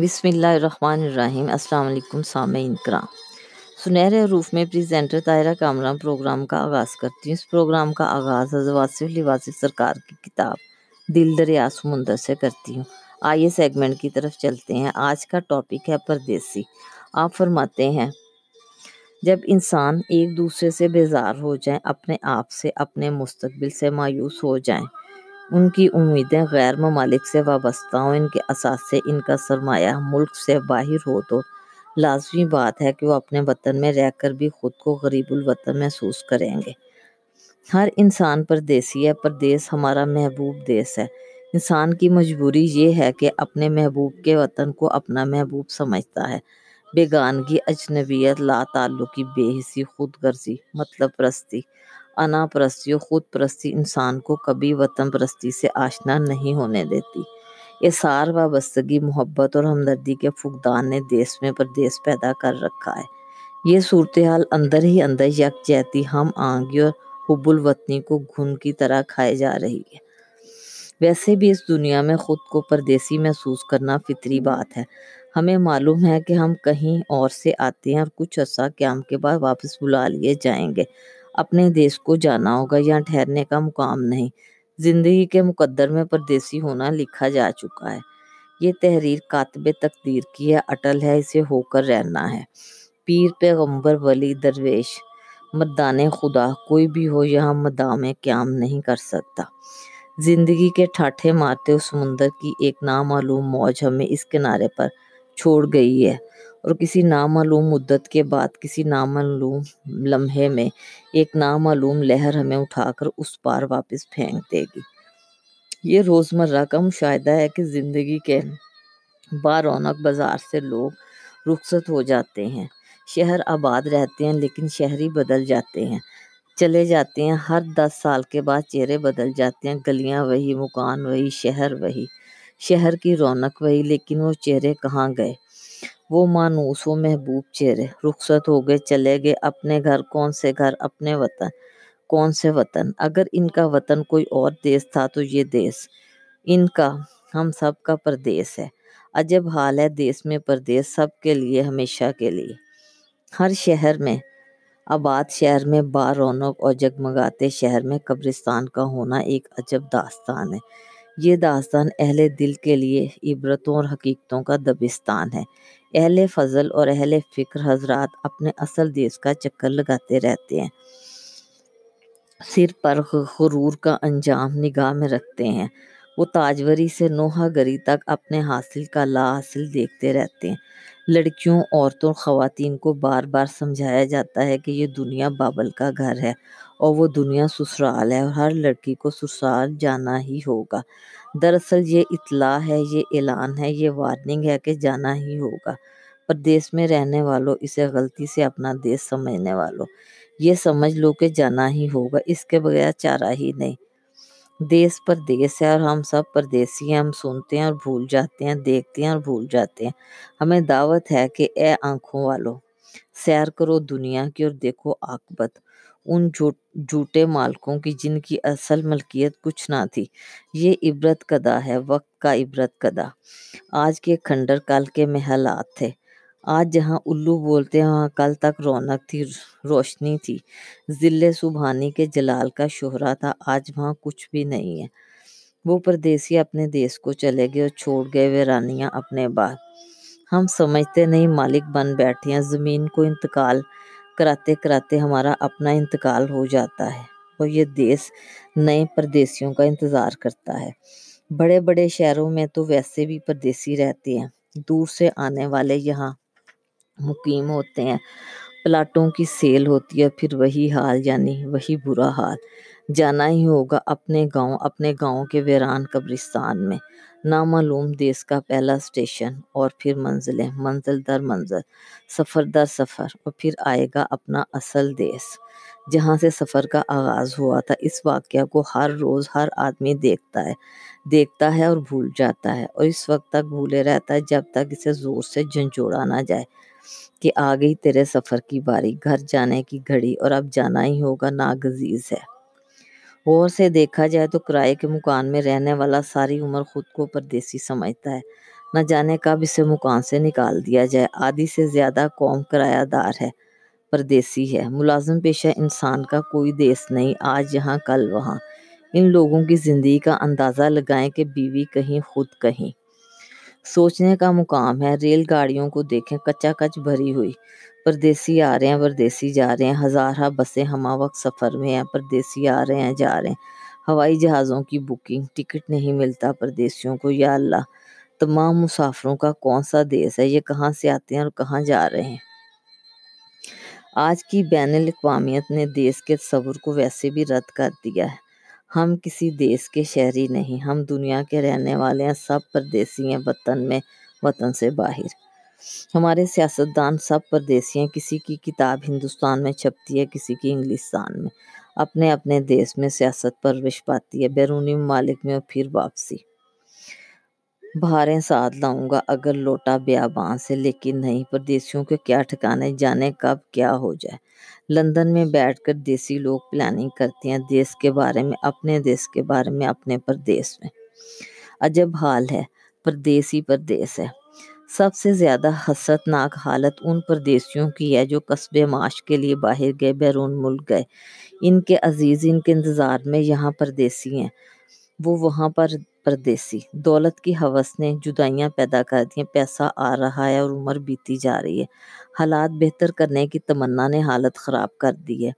بسم اللہ الرحمن الرحیم۔ السلام علیکم سامعین کرام، سنہرے حروف میں پریزینٹر طاہرہ کامران پروگرام کا آغاز کرتی ہوں۔ اس پروگرام کا آغاز عزواصف لیواصف سرکار کی کتاب دل دریا سمندر سے کرتی ہوں۔ آئیے سیگمنٹ کی طرف چلتے ہیں۔ آج کا ٹاپک ہے پردیسی۔ آپ فرماتے ہیں، جب انسان ایک دوسرے سے بیزار ہو جائیں، اپنے آپ سے، اپنے مستقبل سے مایوس ہو جائیں، ان کی امیدیں غیر ممالک سے وابستہ ہوں، ان کے اثاثے، ان کا سرمایہ ملک سے باہر ہو، تو لازمی بات ہے کہ وہ اپنے وطن میں رہ کر بھی خود کو غریب الوطن محسوس کریں گے۔ ہر انسان پردیسی ہے، پردیس ہمارا محبوب دیس ہے۔ انسان کی مجبوری یہ ہے کہ اپنے محبوب کے وطن کو اپنا محبوب سمجھتا ہے۔ بیگانگی، اجنبیت، لا تعلقی، بے حسی، خود غرضی، مطلب پرستی، انا پرستی و خود پرستی انسان کو کبھی وطن پرستی سے آشنا نہیں ہونے دیتی۔ اثار وابستگی، محبت اور ہمدردی کے فقدان نے دیس میں پردیس پیدا کر رکھا ہے۔ یہ صورتحال اندر ہی اندر یکجہتی، ہم آہنگی اور حب الوطنی کو گھن کی طرح کھائے جا رہی ہے۔ ویسے بھی اس دنیا میں خود کو پردیسی محسوس کرنا فطری بات ہے۔ ہمیں معلوم ہے کہ ہم کہیں اور سے آتے ہیں اور کچھ عرصہ قیام کے بعد واپس بلا لیے جائیں گے۔ اپنے دیس کو جانا ہوگا، یہاں ٹھہرنے کا مقام نہیں۔ زندگی کے مقدر میں پردیسی ہونا لکھا جا چکا ہے۔ یہ تحریر کاتب تقدیر کی ہے، اٹل ہے، اسے ہو کر رہنا ہے۔ پیر، پیغمبر، ولی، درویش، مردان خدا کوئی بھی ہو، یہاں مدام قیام نہیں کر سکتا۔ زندگی کے ٹھاٹھے مارتے اس سمندر کی ایک نامعلوم موج ہمیں اس کنارے پر چھوڑ گئی ہے، اور کسی نامعلوم مدت کے بعد، کسی نامعلوم لمحے میں ایک نامعلوم لہر ہمیں اٹھا کر اس پار واپس پھینک دے گی۔ یہ روزمرہ کا مشاہدہ ہے کہ زندگی کے بارونق بازار سے لوگ رخصت ہو جاتے ہیں، شہر آباد رہتے ہیں لیکن شہری بدل جاتے ہیں، چلے جاتے ہیں، ہر 10 سال کے بعد چہرے بدل جاتے ہیں، گلیاں وہی، مکان وہی، شہر وہی، شہر کی رونق وہی، لیکن وہ چہرے کہاں گئے؟ وہ مانوس و محبوب چہرے رخصت ہو گئے، چلے گئے اپنے گھر۔ کون سے گھر؟ اپنے وطن۔ کون سے وطن؟ اگر ان کا وطن کوئی اور دیس تھا تو یہ دیس ان کا، ہم سب کا پردیس ہے۔ عجب حال ہے دیس میں پردیس، سب کے لیے، ہمیشہ کے لیے۔ ہر شہر میں، آباد شہر میں، با رونق اور جگمگاتے شہر میں قبرستان کا ہونا ایک عجب داستان ہے۔ یہ داستان اہل دل کے لیے عبرتوں اور حقیقتوں کا دبستان ہے۔ اہل فضل اور اہل فکر حضرات اپنے اصل دیس کا چکر لگاتے رہتے ہیں، سر پر غرور کا انجام نگاہ میں رکھتے ہیں۔ وہ تاجوری سے نوحہ گری تک اپنے حاصل کا لا حاصل دیکھتے رہتے ہیں۔ لڑکیوں، عورتوں، خواتین کو بار بار سمجھایا جاتا ہے کہ یہ دنیا بابل کا گھر ہے اور وہ دنیا سسرال ہے، اور ہر لڑکی کو سسرال جانا ہی ہوگا۔ دراصل یہ اطلاع ہے، یہ اعلان ہے، یہ وارننگ ہے کہ جانا ہی ہوگا۔ پردیس میں رہنے والوں، اسے غلطی سے اپنا دیس سمجھنے والوں، یہ سمجھ لو کہ جانا ہی ہوگا، اس کے بغیر چارہ ہی نہیں۔ دیس پردیس ہے اور ہم سب پردیسی ہیں۔ ہم سنتے ہیں اور بھول جاتے ہیں، دیکھتے ہیں اور بھول جاتے ہیں۔ ہمیں دعوت ہے کہ اے آنکھوں والو، سیر کرو دنیا کی اور دیکھو عاقبت ان جھوٹے مالکوں کی جن کی اصل ملکیت کچھ نہ تھی۔ یہ عبرت کدا ہے، وقت کا عبرت کدا۔ آج کے کھنڈر کل کے محلات تھے۔ آج جہاں الو بولتے ہیں وہاں کل تک رونق تھی، روشنی تھی، ذل سبحانی کے جلال کا شہرا تھا، آج وہاں کچھ بھی نہیں ہے۔ وہ پردیسی اپنے دیس کو چلے گئے اور چھوڑ گئے ویرانیاں اپنے باغ۔ ہم سمجھتے نہیں مالک بن بیٹھے ہیں، زمین کو انتقال کراتے کراتے ہمارا اپنا انتقال ہو جاتا ہے، اور یہ دیس نئے پردیسیوں کا انتظار کرتا ہے۔ بڑے بڑے شہروں میں تو ویسے بھی پردیسی رہتے ہیں، دور سے آنے والے یہاں مقیم ہوتے ہیں، پلاٹوں کی سیل ہوتی ہے، پھر وہی حال، یعنی وہی برا حال۔ جانا ہی ہوگا اپنے گاؤں، اپنے گاؤں کے ویران قبرستان میں، نامعلوم دیس کا پہلا اسٹیشن، اور پھر منزلیں، منزل در منزل، سفر در سفر، اور پھر آئے گا اپنا اصل دیس جہاں سے سفر کا آغاز ہوا تھا۔ اس واقعہ کو ہر روز ہر آدمی دیکھتا ہے اور بھول جاتا ہے، اور اس وقت تک بھولے رہتا ہے جب تک اسے زور سے جھنجھوڑا نہ جائے کہ آ گئی تیرے سفر کی باری، گھر جانے کی گھڑی، اور اب جانا ہی ہوگا، ناگزیر ہے۔ غور سے دیکھا جائے تو کرائے کے مکان میں رہنے والا ساری عمر خود کو پردیسی سمجھتا ہے، نہ جانے کب اسے مکان سے نکال دیا جائے۔ آدھی سے زیادہ قوم کرایہ دار ہے، پردیسی ہے۔ ملازم پیشہ انسان کا کوئی دیس نہیں، آج یہاں کل وہاں۔ ان لوگوں کی زندگی کا اندازہ لگائیں کہ بیوی کہیں خود کہیں، سوچنے کا مقام ہے۔ ریل گاڑیوں کو دیکھیں، کچا کچ بھری ہوئی، پردیسی آ رہے ہیں پردیسی جا رہے ہیں، ہزارہ بسیں ہما وقت سفر میں ہیں، پردیسی آ رہے ہیں جا رہے ہیں۔ ہوائی جہازوں کی بکنگ، ٹکٹ نہیں ملتا پردیسیوں کو۔ یا اللہ، تمام مسافروں کا کون سا دیس ہے، یہ کہاں سے آتے ہیں اور کہاں جا رہے ہیں۔ آج کی بین الاقوامیت نے دیس کے تصور کو ویسے بھی رد کر دیا ہے۔ ہم کسی دیس کے شہری نہیں، ہم دنیا کے رہنے والے ہیں، سب پردیسی ہیں، وطن میں، وطن سے باہر۔ ہمارے سیاستدان سب پردیسی ہیں، کسی کی کتاب ہندوستان میں چھپتی ہے، کسی کی انگلستان میں۔ اپنے اپنے دیس میں سیاست پرورش پاتی ہے، بیرونی ممالک میں، اور پھر واپسی۔ بہاریں ساتھ لاؤں گا اگر لوٹا بیابان سے، لیکن نہیں، پردیسیوں کے کیا ٹھکانے، جانے کب کیا ہو جائے۔ لندن میں بیٹھ کر دیسی لوگ پلاننگ کرتے ہیں، دیس کے بارے میں، اپنے دیس کے بارے میں، اپنے پردیس میں۔ عجب حال ہے، پردیس ہی پردیس ہے۔ سب سے زیادہ حسرت ناک حالت ان پردیسیوں کی ہے جو قصبے معاش کے لیے باہر گئے، بیرون ملک گئے۔ ان کے عزیز ان کے انتظار میں یہاں پردیسی ہیں، وہ وہاں پر پردیسی۔ دولت کی ہوس نے جدائیاں پیدا کر دیں، پیسہ آ رہا ہے اور عمر بیتی جا رہی ہے۔ حالات بہتر کرنے کی تمنا نے حالت خراب کر دی ہے۔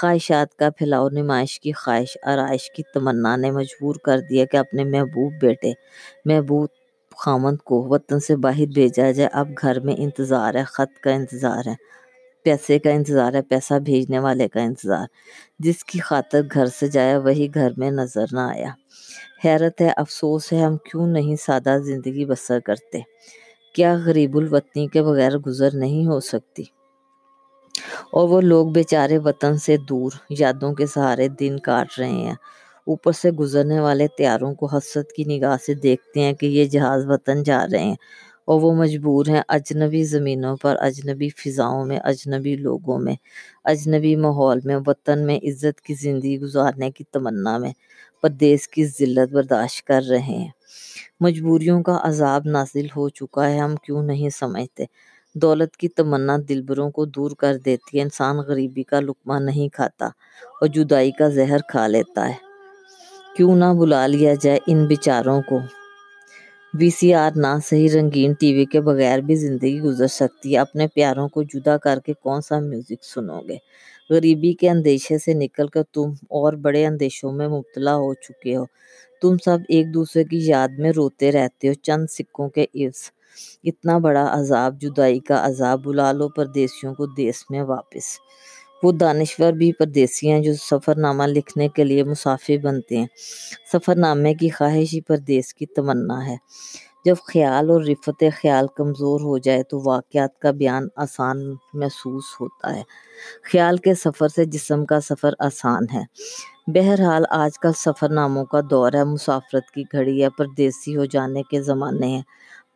خواہشات کا پھیلاؤ، نمائش کی خواہش، آرائش کی تمنا نے مجبور کر دیا کہ اپنے محبوب بیٹے، محبوب خامند کو وطن سے باہر بھیجا جائے۔ اب گھر میں انتظار ہے، خط کا انتظار ہے، پیسے کا انتظار ہے، پیسہ بھیجنے والے کا انتظار۔ جس کی خاطر گھر سجایا وہی گھر میں نظر نہ آیا۔ حیرت ہے، افسوس ہے، ہم کیوں نہیں سادہ زندگی بسر کرتے؟ کیا غریب الوطنی کے بغیر گزر نہیں ہو سکتی؟ اور وہ لوگ بیچارے وطن سے دور یادوں کے سہارے دن کاٹ رہے ہیں، اوپر سے گزرنے والے طیاروں کو حسرت کی نگاہ سے دیکھتے ہیں کہ یہ جہاز وطن جا رہے ہیں، اور وہ مجبور ہیں اجنبی زمینوں پر، اجنبی فضاؤں میں، اجنبی لوگوں میں، اجنبی ماحول میں، وطن میں عزت کی زندگی گزارنے کی تمنا میں پردیس کی ذلت برداشت کر رہے ہیں۔ مجبوریوں کا عذاب نازل ہو چکا ہے، ہم کیوں نہیں سمجھتے؟ دولت کی تمنا دلبروں کو دور کر دیتی ہے، انسان غریبی کا لقمہ نہیں کھاتا اور جدائی کا زہر کھا لیتا ہے۔ کیوں نہ بلا لیا جائے ان بیچاروں کو؟ وی سی آر نہ صحیح، رنگین ٹی وی کے بغیر بھی زندگی گزر سکتی ہے۔ اپنے پیاروں کو جدا کر کے کون سا میوزک سنو گے؟ غریبی کے اندیشے سے نکل کر تم اور بڑے اندیشوں میں مبتلا ہو چکے ہو۔ تم سب ایک دوسرے کی یاد میں روتے رہتے ہو، چند سکوں کے عوض۔ اتنا بڑا عذاب، جدائی کا عذاب، بلا لو پردیسیوں کو دیس میں واپس۔ وہ دانشور بھی پردیسی ہیں جو سفرنامہ لکھنے کے لیے مسافر بنتے ہیں۔ سفرنامے کی خواہش ہی پردیس کی تمنا ہے۔ جب خیال اور رفت خیال کمزور ہو جائے تو واقعات کا بیان آسان محسوس ہوتا ہے۔ خیال کے سفر سے جسم کا سفر آسان ہے۔ بہرحال آج کل سفرناموں کا دور ہے، مسافرت کی گھڑی ہے، پردیسی ہو جانے کے زمانے ہیں،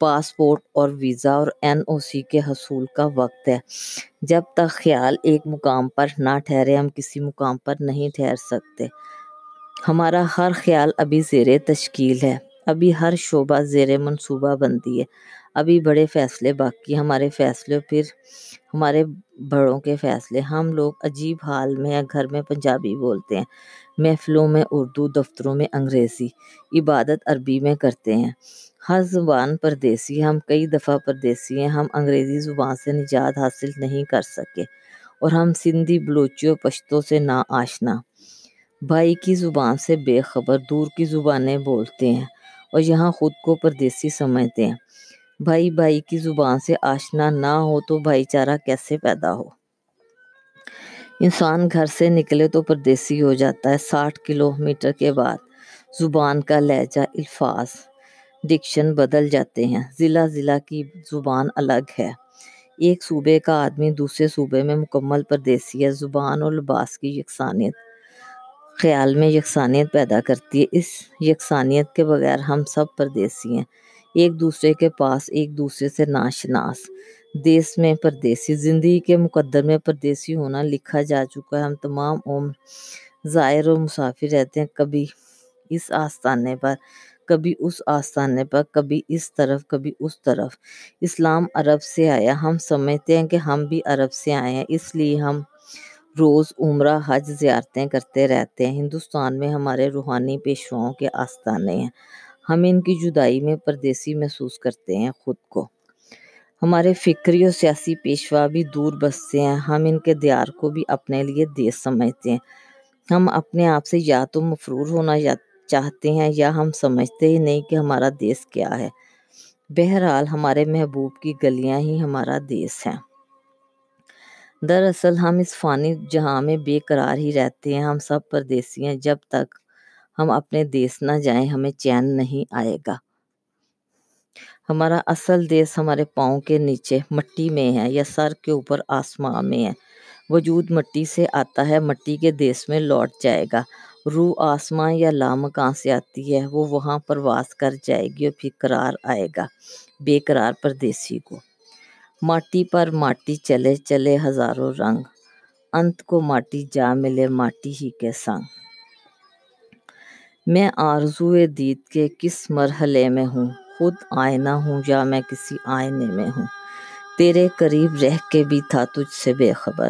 پاسپورٹ اور ویزا اور NOC کے حصول کا وقت ہے۔ جب تک خیال ایک مقام پر نہ ٹھہرے، ہم کسی مقام پر نہیں ٹھہر سکتے۔ ہمارا ہر خیال ابھی زیر تشکیل ہے، ابھی ہر شعبہ زیر منصوبہ بندی ہے، ابھی بڑے فیصلے باقی، ہمارے فیصلے، پھر ہمارے بڑوں کے فیصلے۔ ہم لوگ عجیب حال میں ہیں، گھر میں پنجابی بولتے ہیں، محفلوں میں اردو، دفتروں میں انگریزی، عبادت عربی میں کرتے ہیں، ہر زبان پردیسی۔ ہم کئی دفعہ پردیسی ہیں، ہم انگریزی زبان سے نجات حاصل نہیں کر سکے، اور ہم سندھی، بلوچی اور پشتو سے نا آشنا، بھائی کی زبان سے بے خبر، دور کی زبانیں بولتے ہیں اور یہاں خود کو پردیسی سمجھتے ہیں۔ بھائی بھائی کی زبان سے آشنا نہ ہو تو بھائی چارہ کیسے پیدا ہو؟ انسان گھر سے نکلے تو پردیسی ہو جاتا ہے۔ 60 کلومیٹر کے بعد زبان کا لہجہ، الفاظ، ڈکشن بدل جاتے ہیں، ضلع ضلع کی زبان الگ ہے۔ ایک صوبے کا آدمی دوسرے صوبے میں مکمل پردیسی ہے۔ زبان اور لباس کی یکسانیت خیال میں یکسانیت پیدا کرتی ہے، اس یکسانیت کے بغیر ہم سب پردیسی ہیں، ایک دوسرے کے پاس، ایک دوسرے سے ناشناس۔ دیس میں پردیسی، زندگی کے مقدر میں پردیسی ہونا لکھا جا چکا ہے۔ ہم تمام عمر زائر و مسافر رہتے ہیں، کبھی اس آستانے پر، کبھی اس آستانے پر، کبھی اس طرف، کبھی اس طرف۔ اسلام عرب سے آیا، ہم سمجھتے ہیں کہ ہم بھی عرب سے آئے ہیں، اس لیے ہم روز عمرہ، حج، زیارتیں کرتے رہتے ہیں۔ ہندوستان میں ہمارے روحانی پیشواؤں کے آستانے ہیں، ہم ان کی جدائی میں پردیسی محسوس کرتے ہیں خود کو۔ ہمارے فکری اور سیاسی پیشوا بھی دور بستے ہیں، ہم ان کے دیار کو بھی اپنے لیے دیس سمجھتے ہیں۔ ہم اپنے آپ سے یا تو مفرور ہونا چاہتے ہیں، یا ہم سمجھتے ہی نہیں کہ ہمارا دیس کیا ہے۔ بہرحال ہمارے محبوب کی گلیاں ہی ہمارا دیس ہیں۔ دراصل ہم اس فانی جہاں میں بے قرار ہی رہتے ہیں، ہم سب پردیسی ہیں۔ جب تک ہم اپنے دیس نہ جائیں ہمیں چین نہیں آئے گا۔ ہمارا اصل دیس ہمارے پاؤں کے نیچے مٹی میں ہے یا سر کے اوپر آسمان میں ہے۔ وجود مٹی سے آتا ہے، مٹی کے دیس میں لوٹ جائے گا۔ روح آسمان یا لامکان سے آتی ہے، وہ وہاں پرواز کر جائے گی اور پھر قرار آئے گا بے قرار پردیسی کو۔ ماٹی پر ماٹی چلے چلے ہزاروں رنگ، انت کو ماٹی جا ملے ماٹی ہی کے سنگ۔ میں آرزوئے دید کے کس مرحلے میں ہوں، خود آئینہ ہوں یا میں کسی آئینے میں ہوں۔ تیرے قریب رہ کے بھی تھا تجھ سے بے خبر،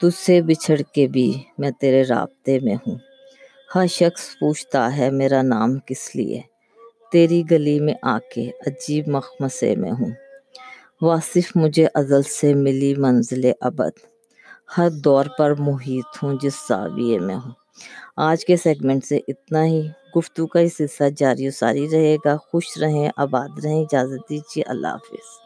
تجھ سے بچھڑ کے بھی میں تیرے رابطے میں ہوں۔ ہر شخص پوچھتا ہے میرا نام کس لیے، تیری گلی میں آ کے عجیب مخمسے میں ہوں۔ واصف مجھے ازل سے ملی منزل ابد، ہر دور پر محیط ہوں جس زاویے میں ہوں۔ آج کے سیگمنٹ سے اتنا ہی، گفتگو کا یہ سلسلہ جاری و ساری رہے گا۔ خوش رہیں، آباد رہیں، اجازت دیجیے، اللہ حافظ۔